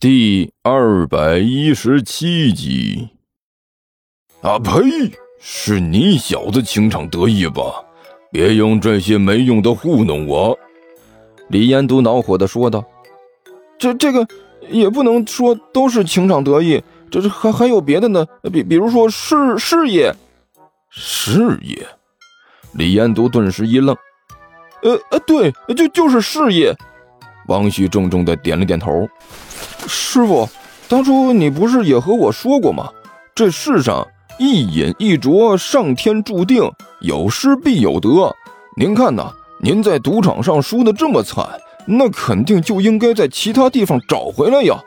第217集。啊呸！是你小子情场得意吧？别用这些没用的糊弄我！李延都恼火地说道。这个也不能说都是情场得意，这还有别的呢，比如说事业。事业？李延都顿时一愣。对，就是事业。王旭重重地点了点头。师傅，当初你不是也和我说过吗？这世上一饮一啄，上天注定，有失必有得。您看呐，您在赌场上输得这么惨，那肯定就应该在其他地方找回来呀。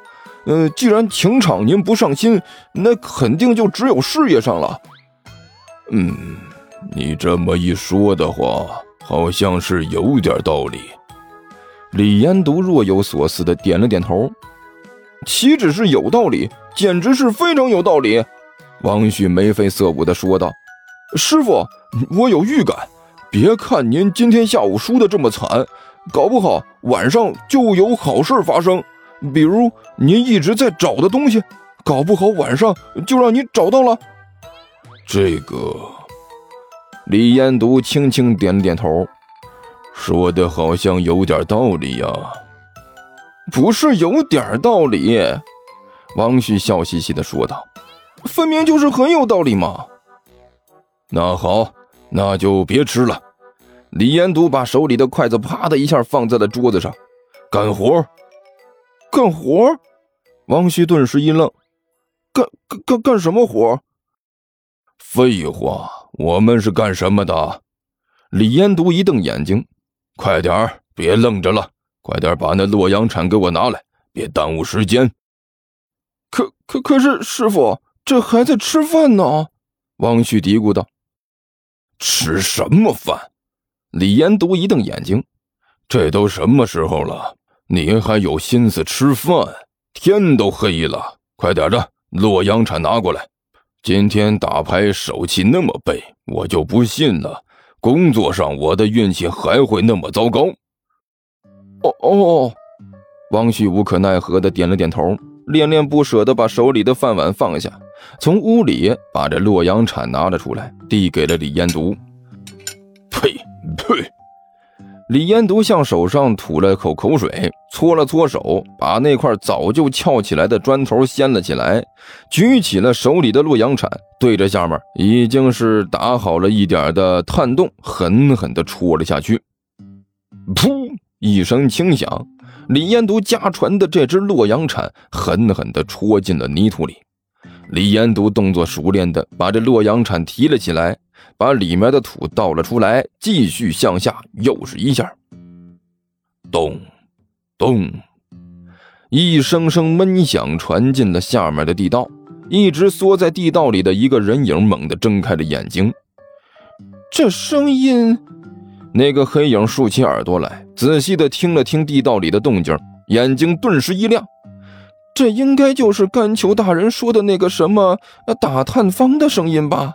既然情场您不上心，那肯定就只有事业上了。你这么一说的话，好像是有点道理。李延都若有所思地点了点头。岂止是有道理，简直是非常有道理。王旭眉飞色舞地说道。师傅，我有预感，别看您今天下午输得这么惨，搞不好晚上就有好事发生。比如您一直在找的东西，搞不好晚上就让你找到了。这个……李延都轻轻点了点头。说的好像有点道理呀。不是有点道理，王旭笑嘻嘻地说道，分明就是很有道理嘛。那好，那就别吃了。李延都把手里的筷子啪的一下放在了桌子上。干活？王旭顿时一愣。干什么活？废话，我们是干什么的？李延都一瞪眼睛。快点，别愣着了，快点把那洛阳铲给我拿来，别耽误时间。可是师傅，这还在吃饭呢。王旭嘀咕道。吃什么饭？李延都一瞪眼睛。这都什么时候了，你还有心思吃饭？天都黑了，快点的，洛阳铲拿过来。今天打牌手气那么背，我就不信了，工作上我的运气还会那么糟糕。哦，王旭无可奈何地点了点头，恋恋不舍地把手里的饭碗放下，从屋里把这洛阳铲拿了出来，递给了李延都。呸！李延都向手上吐了口口水，搓了搓手，把那块早就翘起来的砖头掀了起来，举起了手里的洛阳铲，对着下面已经是打好了一点的探洞狠狠地戳了下去。噗一声轻响，李延都家传的这只洛阳铲狠狠地戳进了泥土里。李延都动作熟练地把这洛阳铲提了起来，把里面的土倒了出来，继续向下，又是一下。咚咚，一声声闷响传进了下面的地道，一直缩在地道里的一个人影猛地睁开了眼睛。这声音……那个黑影竖起耳朵来，仔细地听了听地道里的动静，眼睛顿时一亮。这应该就是甘球大人说的那个什么打探方的声音吧？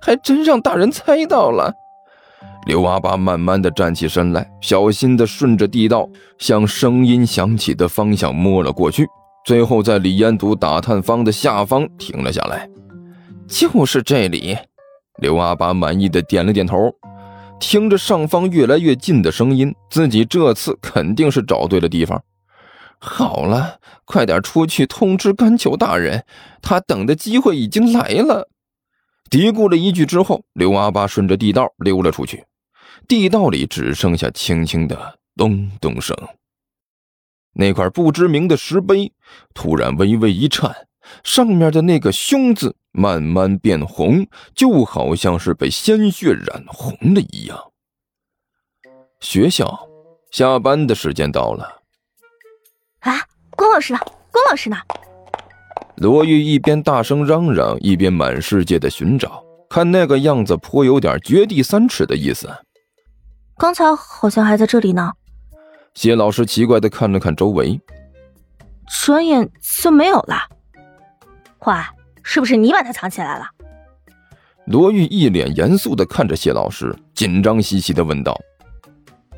还真让大人猜到了。刘阿八慢慢地站起身来，小心地顺着地道向声音响起的方向摸了过去，最后在李延都打探方的下方停了下来。就是这里。刘阿八满意地点了点头。听着上方越来越近的声音，自己这次肯定是找对了地方。好了，快点出去通知甘球大人，他等的机会已经来了。嘀咕了一句之后，刘阿八顺着地道溜了出去。地道里只剩下轻轻的咚咚声。那块不知名的石碑突然微微一颤，上面的那个凶字慢慢变红，就好像是被鲜血染红了一样。学校下班的时间到了。啊，光老师呢？罗玉一边大声嚷嚷，一边满世界的寻找，看那个样子颇有点掘地三尺的意思。刚才好像还在这里呢。谢老师奇怪地看了看周围，转眼就没有了。快，是不是你把它藏起来了？罗玉一脸严肃地看着谢老师，紧张兮兮地问道。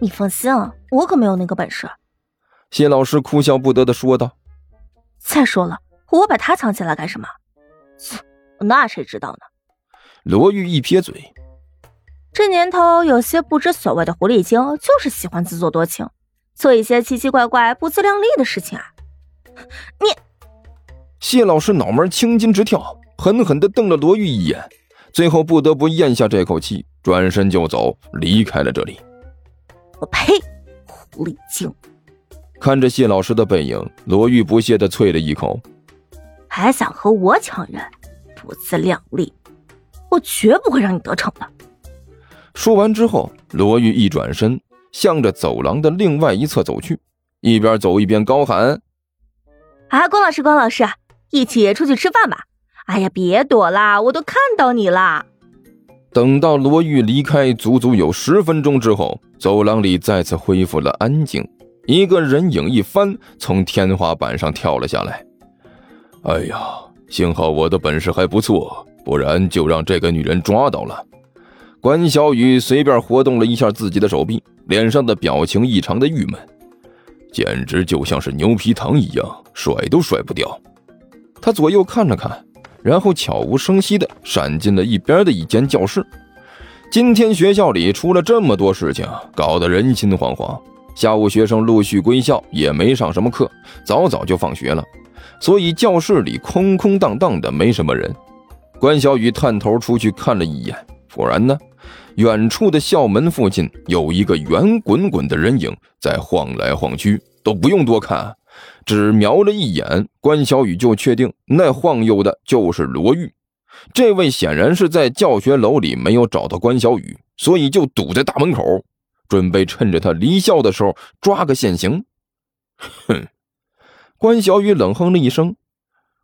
你放心，我可没有那个本事。谢老师哭笑不得地说道。再说了，我把它藏起来干什么？那谁知道呢？罗玉一撇嘴，这年头有些不知所谓的狐狸精就是喜欢自作多情，做一些奇奇怪怪不自量力的事情啊。你谢老师脑门青筋直跳，狠狠地瞪了罗玉一眼，最后不得不咽下这口气，转身就走，离开了这里。我呸，狐狸精！看着谢老师的背影，罗玉不屑地啐了一口，还想和我抢人，不自量力，我绝不会让你得逞的。说完之后，罗玉一转身向着走廊的另外一侧走去，一边走一边高喊，啊，关老师关老师，一起出去吃饭吧，哎呀别躲啦，我都看到你啦。等到罗玉离开足足有10分钟之后，走廊里再次恢复了安静，一个人影一翻从天花板上跳了下来。哎呀，幸好我的本事还不错，不然就让这个女人抓到了。关小雨随便活动了一下自己的手臂，脸上的表情异常的郁闷，简直就像是牛皮糖一样，甩都甩不掉。他左右看了看，然后悄无声息地闪进了一边的一间教室。今天学校里出了这么多事情，搞得人心惶惶。下午学生陆续归校，也没上什么课，早早就放学了，所以教室里空空荡荡的，没什么人。关小雨探头出去看了一眼，果然呢，远处的校门附近有一个圆滚滚的人影在晃来晃去，都不用多看，只瞄了一眼，关小雨就确定那晃悠的就是罗玉。这位显然是在教学楼里没有找到关小雨，所以就堵在大门口，准备趁着他离校的时候抓个现行。哼！关小雨冷哼了一声，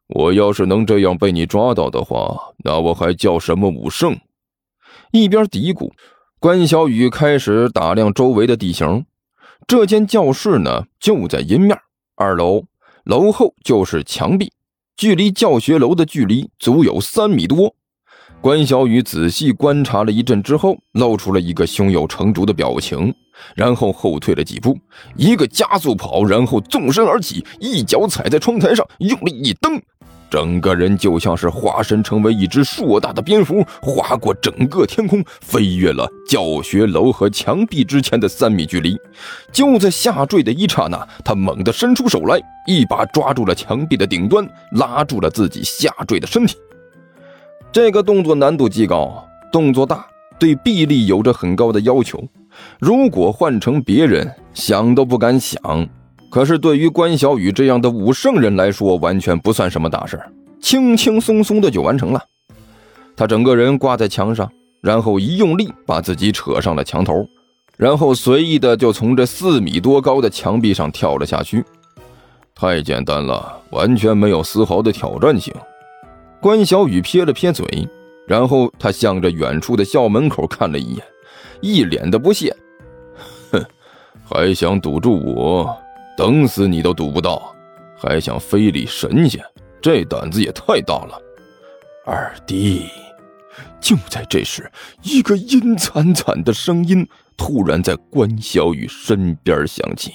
我要是能这样被你抓到的话，那我还叫什么武圣？一边嘀咕，关小雨开始打量周围的地形。这间教室呢，就在阴面2楼，楼后就是墙壁，距离教学楼的距离足有3米多。关小雨仔细观察了一阵之后，露出了一个胸有成竹的表情，然后后退了几步，一个加速跑，然后纵身而起，一脚踩在窗台上，用力一蹬，整个人就像是化身成为一只硕大的蝙蝠，划过整个天空，飞越了教学楼和墙壁之前的3米距离。就在下坠的一刹那，他猛地伸出手来，一把抓住了墙壁的顶端，拉住了自己下坠的身体。这个动作难度极高，动作大，对臂力有着很高的要求，如果换成别人，想都不敢想。可是对于关小雨这样的武圣人来说，完全不算什么大事，轻轻松松的就完成了。他整个人挂在墙上，然后一用力把自己扯上了墙头，然后随意的就从这4米多高的墙壁上跳了下去。太简单了，完全没有丝毫的挑战性。关小雨撇了撇嘴，然后他向着远处的校门口看了一眼，一脸的不屑，哼，还想堵住我，等死你都堵不到，还想非礼神仙，这胆子也太大了。二弟。就在这时，一个阴惨惨的声音突然在关小雨身边响起。